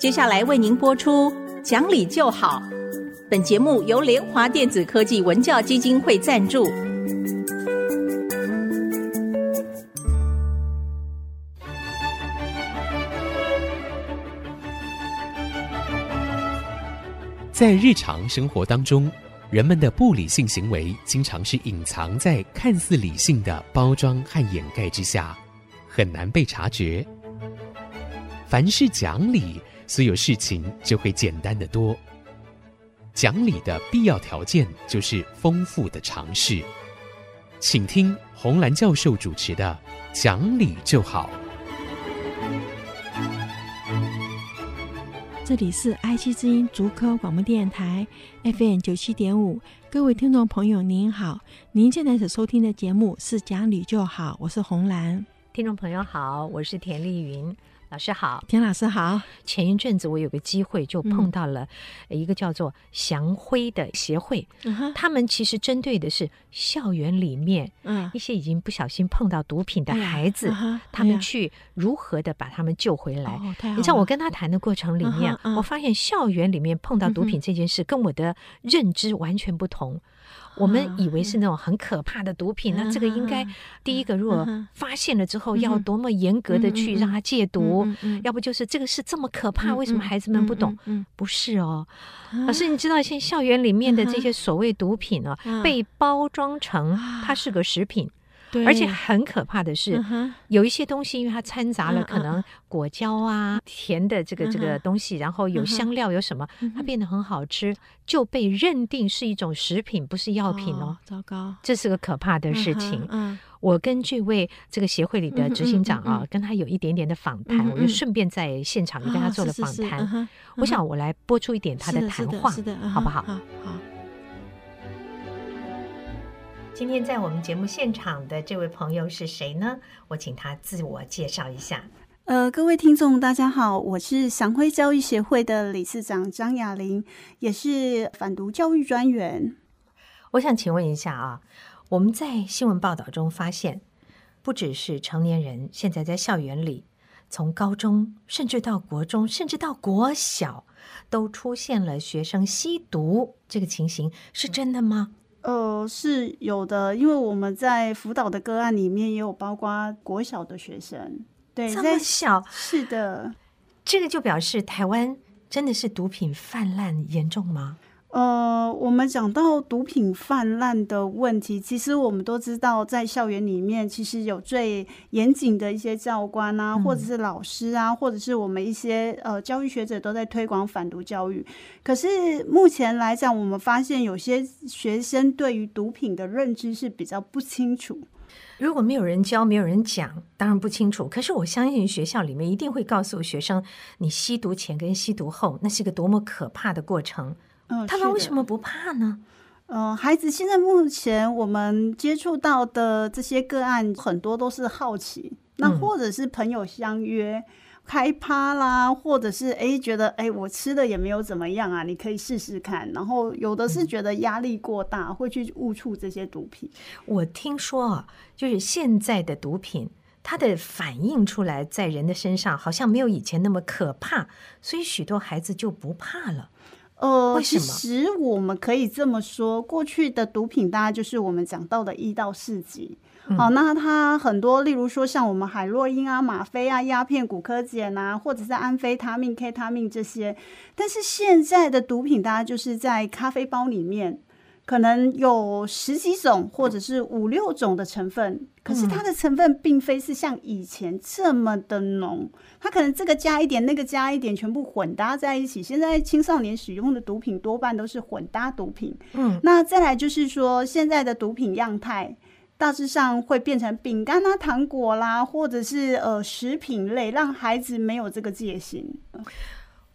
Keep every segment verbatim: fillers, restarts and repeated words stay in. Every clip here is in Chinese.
接下来为您播出讲理就好，本节目由联华电子科技文教基金会赞助。在日常生活当中，人们的不理性行为经常是隐藏在看似理性的包装和掩盖之下，很难被察觉。凡事讲理，所有事情就会简单得多。讲理的必要条件就是丰富的尝试。请听洪兰教授主持的《讲理就好》。这里是 I C 之音竹科广播电台 F M 九十七点五， 各位听众朋友您好，您现在所收听的节目是讲理就好，我是洪兰。听众朋友好，我是田丽云。老师好。田老师好。前一阵子我有个机会就碰到了一个叫做祥辉的协会、嗯、他们其实针对的是校园里面一些已经不小心碰到毒品的孩子、嗯、他们去如何的把他们救回来、哦、你知道我跟他谈的过程里面、嗯、我发现校园里面碰到毒品这件事跟我的认知完全不同、嗯、我们以为是那种很可怕的毒品、嗯、那这个应该第一个如果发现了之后要多么严格的去让他戒毒、嗯嗯嗯嗯嗯、要不就是这个是这么可怕、嗯、为什么孩子们不懂、嗯嗯嗯、不是哦、啊、老师你知道现在校园里面的这些所谓毒品啊、嗯、被包装成它是个食品、嗯、而且很可怕的是、嗯、有一些东西因为它掺杂了可能果胶啊、嗯、甜的这个、嗯、这个东西，然后有香料有什么、嗯、它变得很好吃，就被认定是一种食品，不是药品 哦, 哦糟糕，这是个可怕的事情。 嗯, 嗯我跟这位这个协会里的执行长啊，嗯嗯嗯嗯跟他有一点点的访谈、嗯嗯，我就顺便在现场也跟他做了访谈。哦、是是是，我想我来播出一点他的谈话，好不好？好。今天在我们节目现场的这位朋友是谁呢？我请他自我介绍一下。呃，各位听众大家好，我是祥辉教育协会的理事长张雅玲，也是反毒教育专员。我想请问一下啊。我们在新闻报道中发现，不只是成年人，现在在校园里，从高中甚至到国中甚至到国小，都出现了学生吸毒这个情形，是真的吗？呃，是有的，因为我们在辅导的个案里面也有包括国小的学生。对，这么小？是的。这个就表示台湾真的是毒品泛滥严重吗？呃，我们讲到毒品泛滥的问题，其实我们都知道，在校园里面其实有最严谨的一些教官啊、嗯、或者是老师啊，或者是我们一些呃教育学者都在推广反毒教育。可是目前来讲，我们发现有些学生对于毒品的认知是比较不清楚。如果没有人教，没有人讲，当然不清楚。可是我相信学校里面一定会告诉学生，你吸毒前跟吸毒后，那是个多么可怕的过程。他们为什么不怕呢？呃，孩子现在目前我们接触到的这些个案，很多都是好奇，那或者是朋友相约、嗯、开趴啦，或者是哎觉得哎我吃的也没有怎么样啊，你可以试试看。然后有的是觉得压力过大、嗯、会去误触这些毒品。我听说啊，就是现在的毒品它的反映出来在人的身上好像没有以前那么可怕，所以许多孩子就不怕了。呃，其实我们可以这么说，过去的毒品大概就是我们讲到的一到四级。好、哦，那它很多，例如说像我们海洛因啊、吗啡啊、鸦片、古柯碱啊，或者是安非他命、K 他命这些。但是现在的毒品大概就是在咖啡包里面，可能有十几种或者是五六种的成分，可是它的成分并非是像以前这么的浓，它可能这个加一点那个加一点全部混搭在一起。现在青少年使用的毒品多半都是混搭毒品。嗯，那再来就是说现在的毒品样态大致上会变成饼干啊、糖果啦，或者是呃食品类，让孩子没有这个戒心。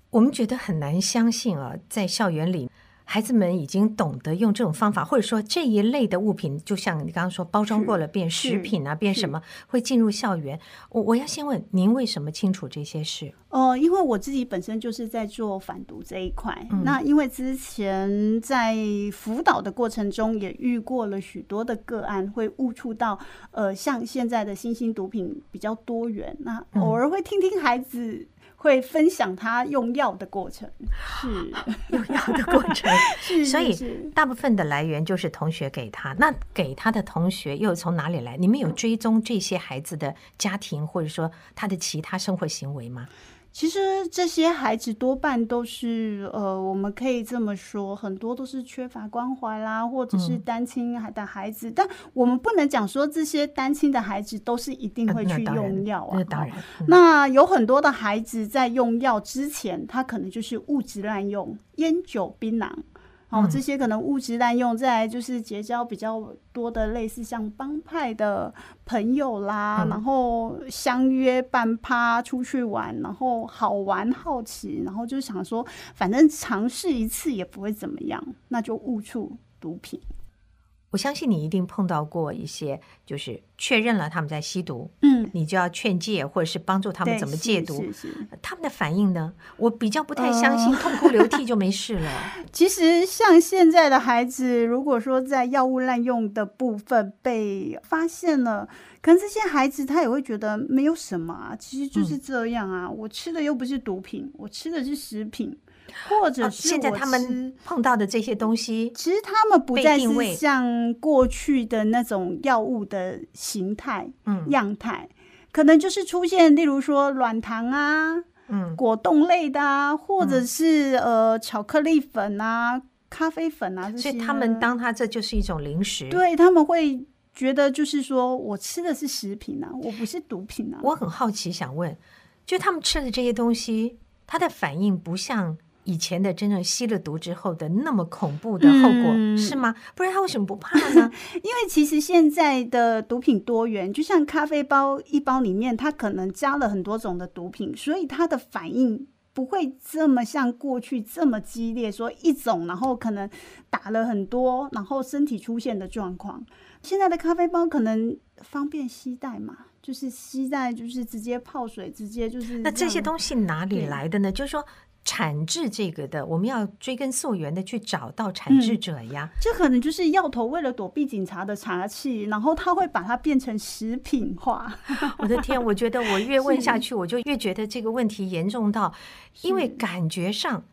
我们觉得很难相信啊，在校园里孩子们已经懂得用这种方法，或者说这一类的物品，就像你刚刚说包装过了变食品啊，变什么会进入校园。我我要先问您为什么清楚这些事？呃，因为我自己本身就是在做反毒这一块、嗯、那因为之前在辅导的过程中也遇过了许多的个案会误触到呃，像现在的新兴毒品比较多元，那偶尔会听听孩子会分享他用药的过程，是用药的过程是是是，所以大部分的来源就是同学给他。那给他的同学又从哪里来？你们有追踪这些孩子的家庭或者说他的其他生活行为吗？其实这些孩子多半都是呃，我们可以这么说，很多都是缺乏关怀啦，或者是单亲的孩子、嗯、但我们不能讲说这些单亲的孩子都是一定会去用药啊、嗯、那当然, 那, 当然、嗯、那有很多的孩子在用药之前他可能就是物质滥用，烟酒槟榔哦，这些可能物质滥用，再来就是结交比较多的类似像帮派的朋友啦、嗯、然后相约办趴出去玩，然后好玩好奇，然后就想说反正尝试一次也不会怎么样，那就误触毒品。我相信你一定碰到过一些就是确认了他们在吸毒，嗯，你就要劝戒或者是帮助他们怎么戒毒，他们的反应呢？我比较不太相信痛哭流涕就没事了、呃、其实像现在的孩子如果说在药物滥用的部分被发现了，可能这些孩子他也会觉得没有什么啊，其实就是这样啊、嗯、我吃的又不是毒品，我吃的是食品，或者是、哦、现在他们碰到的这些东西，其实他们不再是像过去的那种药物的形态、嗯、样态，可能就是出现例如说软糖啊、嗯、果冻类的啊，或者是、嗯、呃巧克力粉啊、咖啡粉啊这些，所以他们当他这就是一种零食，对，他们会觉得就是说我吃的是食品啊，我不是毒品啊。我很好奇想问，就他们吃的这些东西，他的反应不像以前的真正吸了毒之后的那么恐怖的后果、嗯、是吗？不然他为什么不怕呢？因为其实现在的毒品多元，就像咖啡包一包里面它可能加了很多种的毒品，所以它的反应不会这么像过去这么激烈，说一种然后可能打了很多然后身体出现的状况。现在的咖啡包可能方便携带嘛，就是携带就是直接泡水，直接就是这。那这些东西哪里来的呢？就是说产制这个的，我们要追根溯源的去找到产制者呀、嗯、这可能就是药头为了躲避警察的查缉，然后他会把它变成食品化。我的天，我觉得我越问下去我就越觉得这个问题严重到，因为感觉上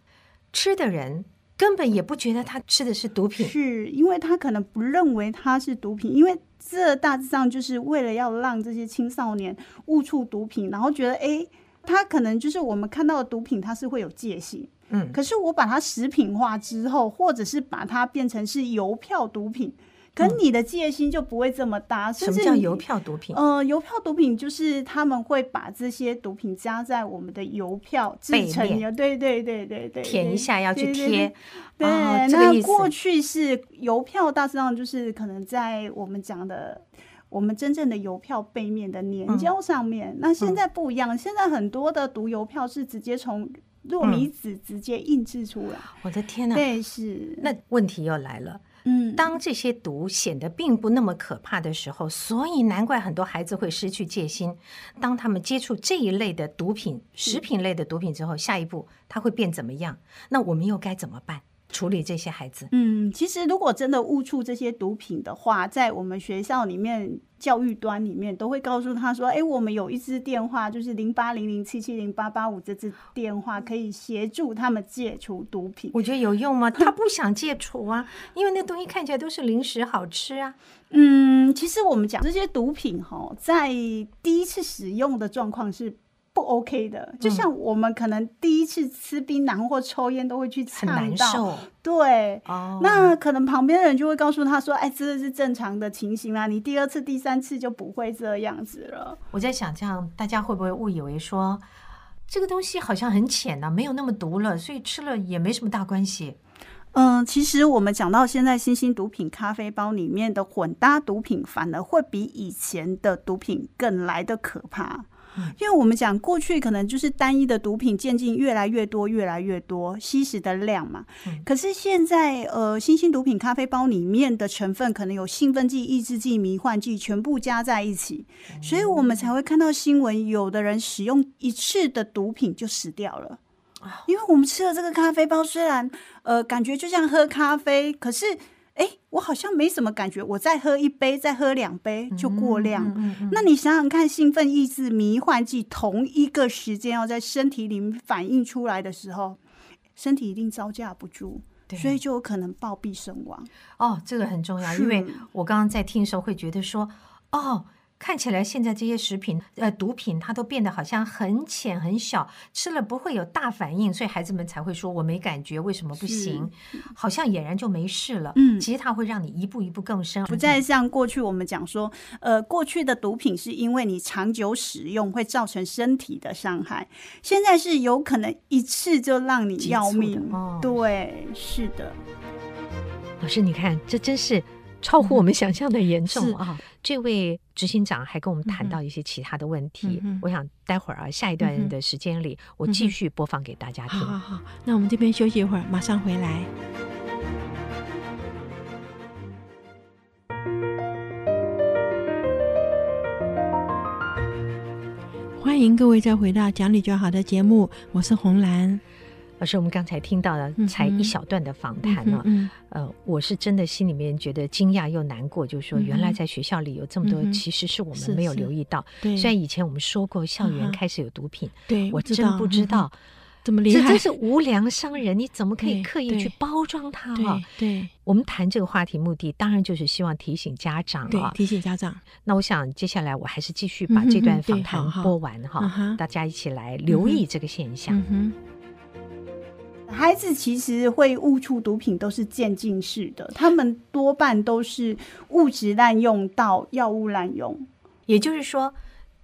吃的人根本也不觉得他吃的是毒品，是因为他可能不认为他是毒品，因为这大致上就是为了要让这些青少年误触毒品，然后觉得哎它可能就是我们看到的毒品它是会有界限、嗯、可是我把它食品化之后，或者是把它变成是邮票毒品，可是你的戒心就不会这么大、嗯、甚至什么叫邮票毒品？呃，邮票毒品就是他们会把这些毒品加在我们的邮票制成，对对对对对，舔一下要去贴，对对对、哦、那过去是邮票大致上就是可能在我们讲的我们真正的邮票背面的粘胶上面、嗯、那现在不一样、嗯、现在很多的毒邮票是直接从糯米纸直接印制出来、嗯、我的天哪、啊！对，是。那问题又来了，嗯，当这些毒显得并不那么可怕的时候，所以难怪很多孩子会失去戒心，当他们接触这一类的毒品，食品类的毒品之后，下一步他会变怎么样？那我们又该怎么办处理这些孩子？嗯，其实如果真的误触这些毒品的话，在我们学校里面教育端里面都会告诉他说，哎，我们有一支电话就是零八零零七七零八八五，这支电话可以协助他们戒除毒品。我觉得有用吗？他不想戒除啊，因为那东西看起来都是零食好吃啊。嗯，其实我们讲这些毒品、哦、在第一次使用的状况是不 OK 的，就像我们可能第一次吃槟榔或抽烟都会去呛到，很难受，对、oh. 那可能旁边的人就会告诉他说，哎，这是正常的情形啦、啊，你第二次第三次就不会这样子了。我在想这样大家会不会误以为说这个东西好像很浅啊，没有那么毒了，所以吃了也没什么大关系。嗯，其实我们讲到现在新兴毒品咖啡包里面的混搭毒品反而会比以前的毒品更来得可怕，因为我们讲过去可能就是单一的毒品渐进越来越多越来越多，吸食的量嘛、嗯、可是现在呃，新兴毒品咖啡包里面的成分可能有兴奋剂、抑制剂、迷幻剂全部加在一起，所以我们才会看到新闻有的人使用一次的毒品就死掉了。因为我们吃了这个咖啡包，虽然呃感觉就像喝咖啡，可是哎，我好像没什么感觉，我再喝一杯再喝两杯就过量、嗯嗯嗯、那你想想看，兴奋抑制迷幻剂同一个时间要、哦、在身体里反应出来的时候，身体一定招架不住，所以就有可能暴毙身亡。哦，这个很重要，因为我刚刚在听的时候会觉得说，哦，看起来现在这些食品呃毒品它都变得好像很浅很小，吃了不会有大反应，所以孩子们才会说我没感觉，为什么不行，好像俨然就没事了。嗯，其实它会让你一步一步更深，不再像过去我们讲说呃，过去的毒品是因为你长久使用会造成身体的伤害，现在是有可能一次就让你要命、哦、对，是的。老师你看，这真是超乎我们想象的严重啊、嗯！这位执行长还跟我们谈到一些其他的问题、嗯、我想待会儿啊，下一段的时间里、嗯、我继续播放给大家听。好好好，那我们这边休息一会儿，马上回来。欢迎各位再回到讲理就好的节目，我是洪兰。老师，我们刚才听到了才一小段的访谈呢、啊嗯嗯，呃，我是真的心里面觉得惊讶又难过，就是说原来在学校里有这么多，嗯、其实是我们没有留意到。是是，虽然以前我们说过校园开始有毒品，嗯、对，我真不知道、嗯、这么厉害，这真是无良商人，你怎么可以刻意去包装它啊？对。对对，我们谈这个话题目的当然就是希望提醒家长、啊、对，提醒家长。那我想接下来我还是继续把这段访谈播完哈、啊嗯，大家一起来留意这个现象。嗯哼，孩子其实会误触毒品都是渐进式的，他们多半都是物质滥用到药物滥用，也就是说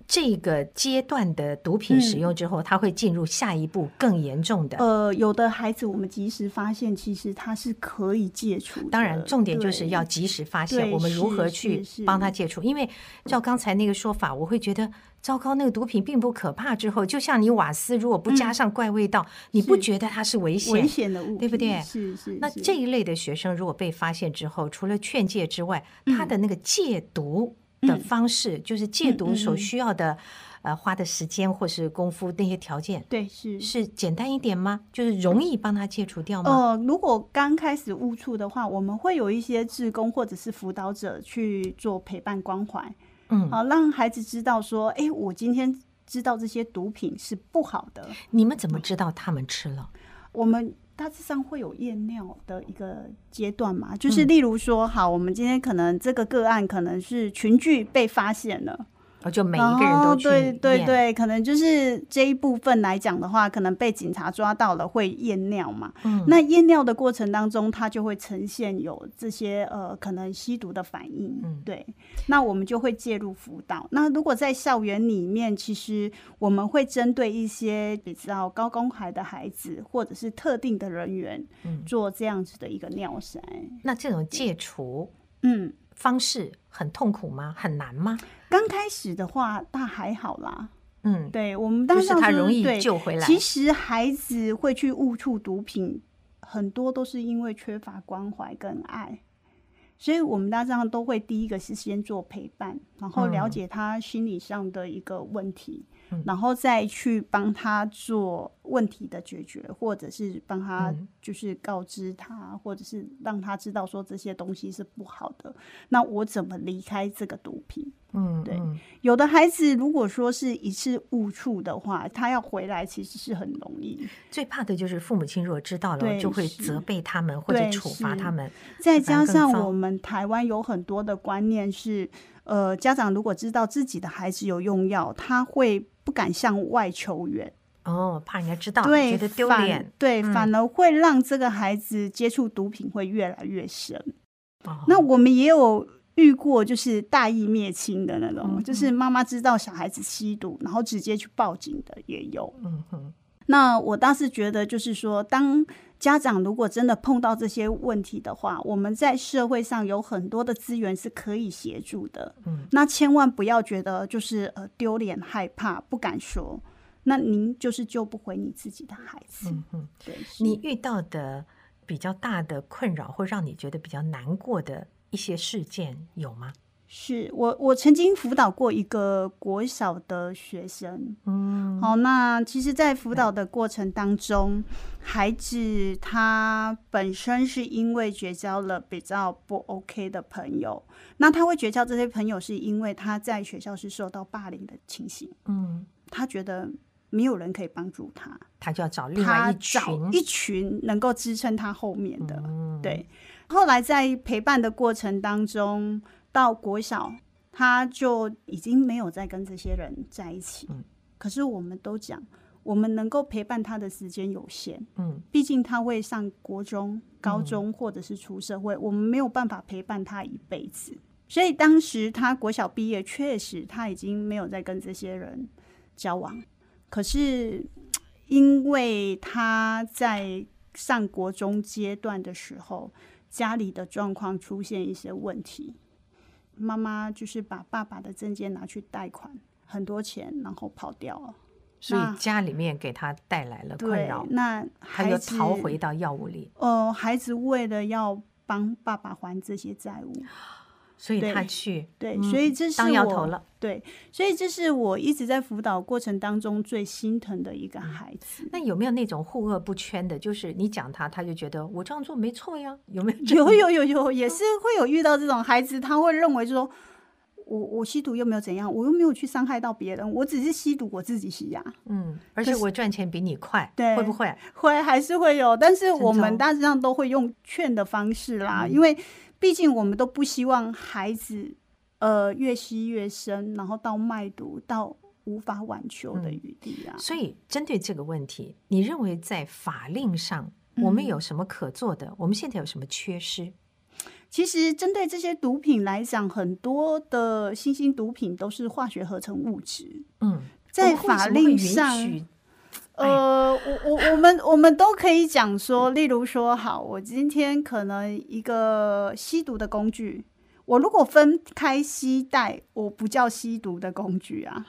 这个阶段的毒品使用之后、嗯、他会进入下一步更严重的。呃，有的孩子我们及时发现，其实他是可以戒除的，当然重点就是要及时发现，我们如何去帮他戒除。因为照刚才那个说法，我会觉得糟糕，那个毒品并不可怕，之后就像你瓦斯如果不加上怪味道、嗯、你不觉得它是危险危险的物品，对不对？是 是, 是。那这一类的学生如果被发现之后，除了劝诫之外、嗯、他的那个戒毒的方式、嗯、就是戒毒所需要的、嗯嗯、呃，花的时间或是功夫那些条件，对，是是简单一点吗？就是容易帮他戒除掉吗？呃，如果刚开始误触的话，我们会有一些志工或者是辅导者去做陪伴关怀，嗯，好，让孩子知道说，哎，我今天知道这些毒品是不好的。你们怎么知道他们吃了？我们大致上会有验尿的一个阶段嘛，就是例如说，好，我们今天可能这个个案可能是群聚被发现了，哦，就每一个人都去验，对对对，可能就是这一部分来讲的话，可能被警察抓到了会验尿嘛、嗯、那验尿的过程当中它就会呈现有这些呃可能吸毒的反应、嗯、对，那我们就会介入辅导。那如果在校园里面，其实我们会针对一些比较高公海的孩子或者是特定的人员、嗯、做这样子的一个尿筛。那这种戒除嗯方式很痛苦吗？很难吗？刚开始的话那还好啦，嗯，对，我们当时就是他容易救回来。其实孩子会去误触毒品很多都是因为缺乏关怀跟爱，所以我们大致上都会第一个是先做陪伴，然后了解他心理上的一个问题、嗯、然后再去帮他做问题的解决，或者是帮他就是告知他、嗯、或者是让他知道说这些东西是不好的，那我怎么离开这个毒品。嗯，对，有的孩子如果说是一次误触的话，他要回来其实是很容易。最怕的就是父母亲如果知道了就会责备他们或者处罚他们。再加上我们台湾有很多的观念是呃，家长如果知道自己的孩子有用药，他会不敢向外求援，哦，怕人家知道，觉得丢脸，对、嗯、反而会让这个孩子接触毒品会越来越深、哦、那我们也有遇过就是大义灭亲的那种、嗯、就是妈妈知道小孩子吸毒然后直接去报警的也有、嗯、哼。那我倒是觉得就是说，当家长如果真的碰到这些问题的话，我们在社会上有很多的资源是可以协助的、嗯、那千万不要觉得就是、呃、丢脸害怕不敢说，那您就是救不回你自己的孩子、嗯、哼。对，你遇到的比较大的困扰或让你觉得比较难过的一些事件有吗？是我我曾经辅导过一个国小的学生，嗯，好、哦，那其实在辅导的过程当中，孩子他本身是因为结交了比较不 OK 的朋友，那他会结交这些朋友是因为他在学校是受到霸凌的情形，嗯，他觉得没有人可以帮助他，他就要找另外一群，他找一群能够支撑他后面的、嗯、对。后来在陪伴的过程当中，到国小他就已经没有再跟这些人在一起、嗯、可是我们都讲我们能够陪伴他的时间有限、嗯、毕竟他会上国中高中或者是出社会、嗯、我们没有办法陪伴他一辈子。所以当时他国小毕业，确实他已经没有再跟这些人交往，可是因为他在上国中阶段的时候，家里的状况出现一些问题，妈妈就是把爸爸的证件拿去贷款很多钱，然后跑掉了，所以家里面给他带来了困扰。那他又逃回到药物里、呃、孩子为了要帮爸爸还这些债务，所以他去对、嗯、所以这是我当药头了。对，所以这是我一直在辅导过程当中最心疼的一个孩子、嗯、那有没有那种互恶不悛的，就是你讲他他就觉得我这样做没错呀，有没有？有有有有，也是会有遇到这种孩子，他会认为说我我吸毒又没有怎样，我又没有去伤害到别人，我只是吸毒我自己吸呀、啊。嗯，而且我赚钱比你快，对，会不会？会，还是会有，但是我们大致上都会用劝的方式啦，嗯、因为毕竟我们都不希望孩子呃越吸越深，然后到卖毒到无法挽救的余地啊。嗯、所以针对这个问题，你认为在法令上我们有什么可做的？嗯、我们现在有什么缺失？其实针对这些毒品来讲，很多的新兴毒品都是化学合成物质。嗯，在法令上，呃，我我我们我们都可以讲说，例如说，好，我今天可能一个吸毒的工具，我如果分开吸带，我不叫吸毒的工具啊，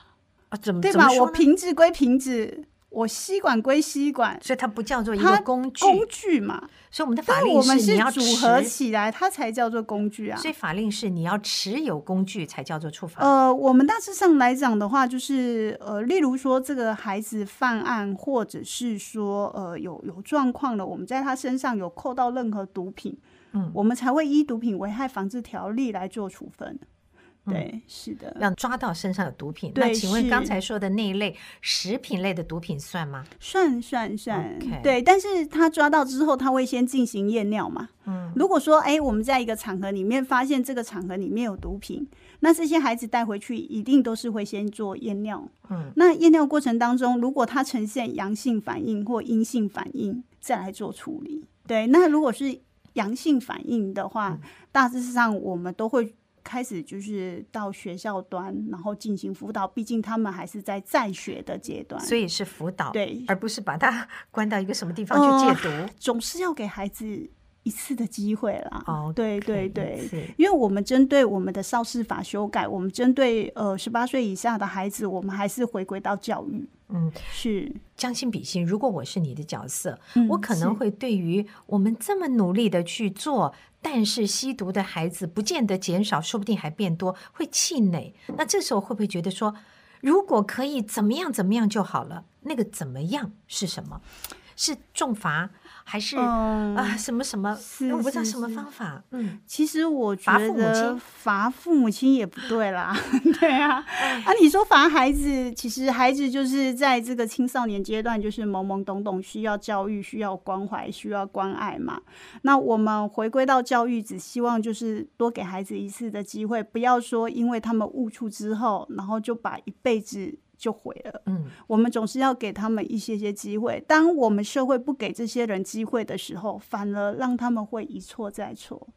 啊怎么对吧？我瓶子归瓶子。我吸管归吸管，所以它不叫做一个工具，工具嘛。所以我们的法令是你要持，但我们是组合起来，它才叫做工具啊。所以法令是你要持有工具才叫做触法。呃，我们大致上来讲的话，就是呃，例如说这个孩子犯案，或者是说呃有有状况了，我们在他身上有扣到任何毒品，嗯，我们才会依毒品危害防治条例来做处分。对，是的，要抓到身上有毒品。那请问刚才说的那一类食品类的毒品算吗？算算算、okay. 对，但是他抓到之后他会先进行验尿嘛、嗯、如果说哎，我们在一个场合里面发现这个场合里面有毒品，那这些孩子带回去一定都是会先做验尿、嗯、那验尿过程当中如果他呈现阳性反应或阴性反应再来做处理。对，那如果是阳性反应的话、嗯、大致上我们都会开始就是到学校端然后进行辅导，毕竟他们还是在在学的阶段，所以是辅导，对，而不是把他关到一个什么地方去戒毒、呃、总是要给孩子一次的机会啦、okay, 对对对，因为我们针对我们的少事法修改，我们针对呃十八岁以下的孩子，我们还是回归到教育。嗯，是将心比心，如果我是你的角色、嗯、我可能会对于我们这么努力的去做，但是吸毒的孩子不见得减少，说不定还变多，会气馁。那这时候会不会觉得说如果可以怎么样怎么样就好了？那个怎么样是什么？是重罚还是、嗯呃、什么什么是是是我不知道什么方法。嗯，其实我觉得罚父母亲也不对啦对啊、哎、啊你说罚孩子，其实孩子就是在这个青少年阶段就是懵懵懂懂，需要教育，需要关怀，需要关爱嘛。那我们回归到教育，只希望就是多给孩子一次的机会，不要说因为他们误触之后然后就把一辈子就毁了。嗯，我们总是要给他们一些些机会，当我们社会不给这些人机会的时候，反而让他们会一错再错。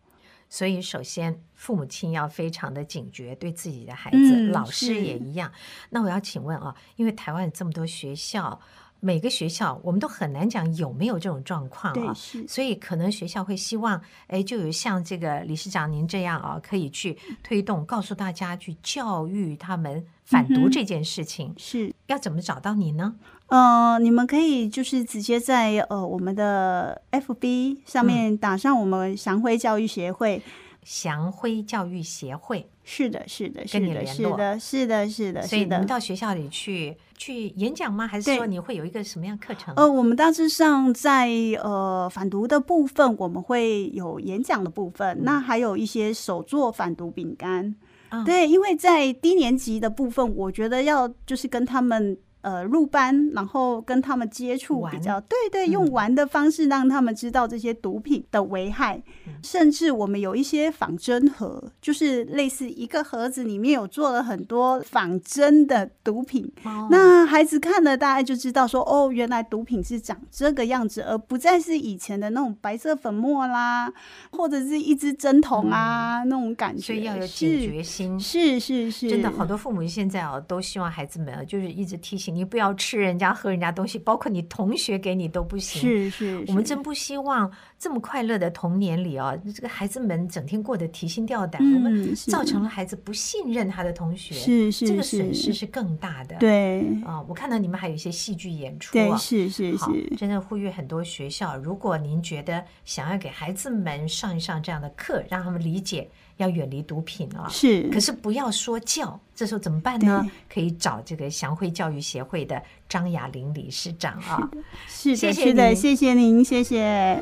所以首先父母亲要非常的警觉，对自己的孩子、嗯、老师也一样。那我要请问啊，因为台湾有这么多学校，每个学校我们都很难讲有没有这种状况啊，所以可能学校会希望哎，就有像这个理事长您这样啊，可以去推动，告诉大家去教育他们反毒这件事情、嗯、是要怎么找到你呢？呃，你们可以就是直接在呃我们的 F B 上面打上我们祥辉教育协会、嗯、祥辉教育协会是的是的是的是的是的是的。所以你们到学校里去去演讲吗？还是说你会有一个什么样课程？呃，我们大致上在呃反毒的部分我们会有演讲的部分、嗯、那还有一些手做反毒饼干、嗯、对，因为在低年级的部分我觉得要就是跟他们呃，入班然后跟他们接触比较，对对，用玩的方式让他们知道这些毒品的危害、嗯、甚至我们有一些仿真盒，就是类似一个盒子里面有做了很多仿真的毒品、哦、那孩子看了大概就知道说哦，原来毒品是长这个样子，而不再是以前的那种白色粉末啦或者是一支针筒啊、嗯、那种感觉，所以要有警觉心。是是 是, 是真的好多父母现在、哦、都希望孩子们就是一直提醒你不要吃人家喝人家东西，包括你同学给你都不行。是 是, 是，我们真不希望这么快乐的童年里啊，这个孩子们整天过得提心吊胆、嗯、我们造成了孩子不信任他的同学。是 是, 是，这个损失是更大的。对啊、呃，我看到你们还有一些戏剧演出啊。对，是是是，真的呼吁很多学校，如果您觉得想要给孩子们上一上这样的课，让他们理解要远离毒品啊，是，可是不要说教，这时候怎么办呢？可以找这个祥辉教育协会的张雅玲理事长啊。是的，谢谢，是的，谢谢您，谢谢。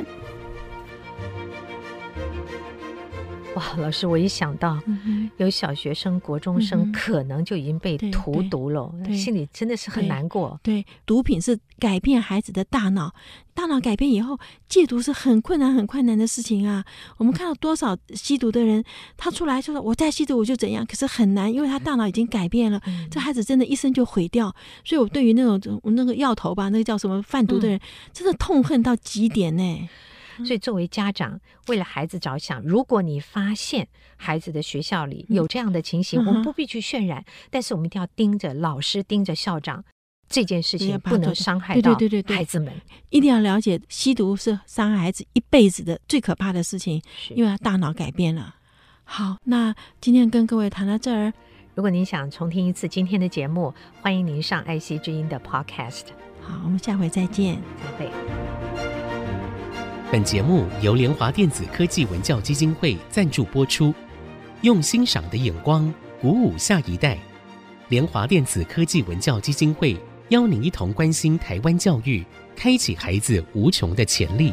哇，老师，我一想到有小学生、国中生可能就已经被荼毒了，嗯、心里真的是很难过。对，对，毒品是改变孩子的大脑，大脑改变以后，戒毒是很困难、很困难的事情啊。我们看到多少吸毒的人，他出来就说我再吸毒我就怎样，可是很难，因为他大脑已经改变了。嗯、这孩子真的一生就毁掉。所以我对于那种那个药头吧，那个叫什么贩毒的人，嗯、真的痛恨到极点呢、欸。所以作为家长，为了孩子着想，如果你发现孩子的学校里有这样的情形、嗯、我们不必去渲染、嗯、但是我们一定要盯着老师盯着校长，这件事情不能伤害到孩子们。对对对对对，一定要了解吸毒是伤害孩子一辈子的最可怕的事情，因为他大脑改变了。好，那今天跟各位谈到这儿。如果您想重听一次今天的节目，欢迎您上爱惜之音的 podcast。 好，我们下回再见，再会。本节目由联华电子科技文教基金会赞助播出，用欣赏的眼光鼓舞下一代。联华电子科技文教基金会邀您一同关心台湾教育，开启孩子无穷的潜力。